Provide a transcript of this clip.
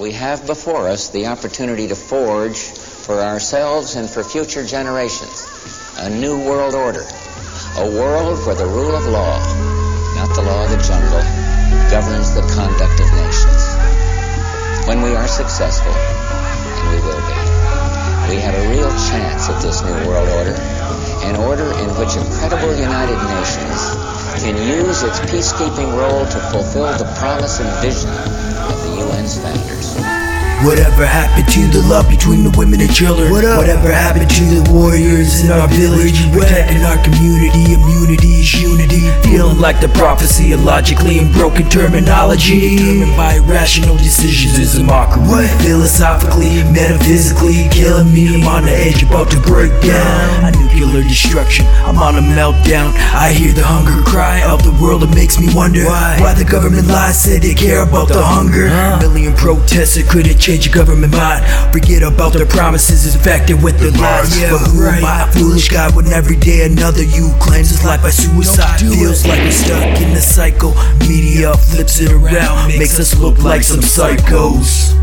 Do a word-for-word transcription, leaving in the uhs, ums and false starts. we have before us the opportunity to forge for ourselves and for future generations a new world order, a world where the rule of law, not the law of the jungle, governs the conduct of nations. When we are successful, and we will be, we have a real chance at this new world order, an order in which a credible United Nations can use its peacekeeping role to fulfill the promise and vision of the U N's founders. Whatever happened to the love between the women and children? What Whatever happened to the warriors in our village? Protecting our community, immunity is unity. Feeling like the prophecy, illogically in broken terminology, determined by irrational decisions is a mockery. What? Philosophically, metaphysically, killing me. I'm on the edge, about to break down. A nuclear destruction, I'm on a meltdown. I hear the hunger cry of the world, it makes me wonder why, why the government lies, said they care about the hunger. Huh? A million protesters couldn't change the government mind. Forget about their promises, it's infected with their lies. Yeah, but who am I, a foolish guy, when every day another you claims his life by suicide? Feels like we're stuck in the cycle. Media flips it around, makes us look like some psychos.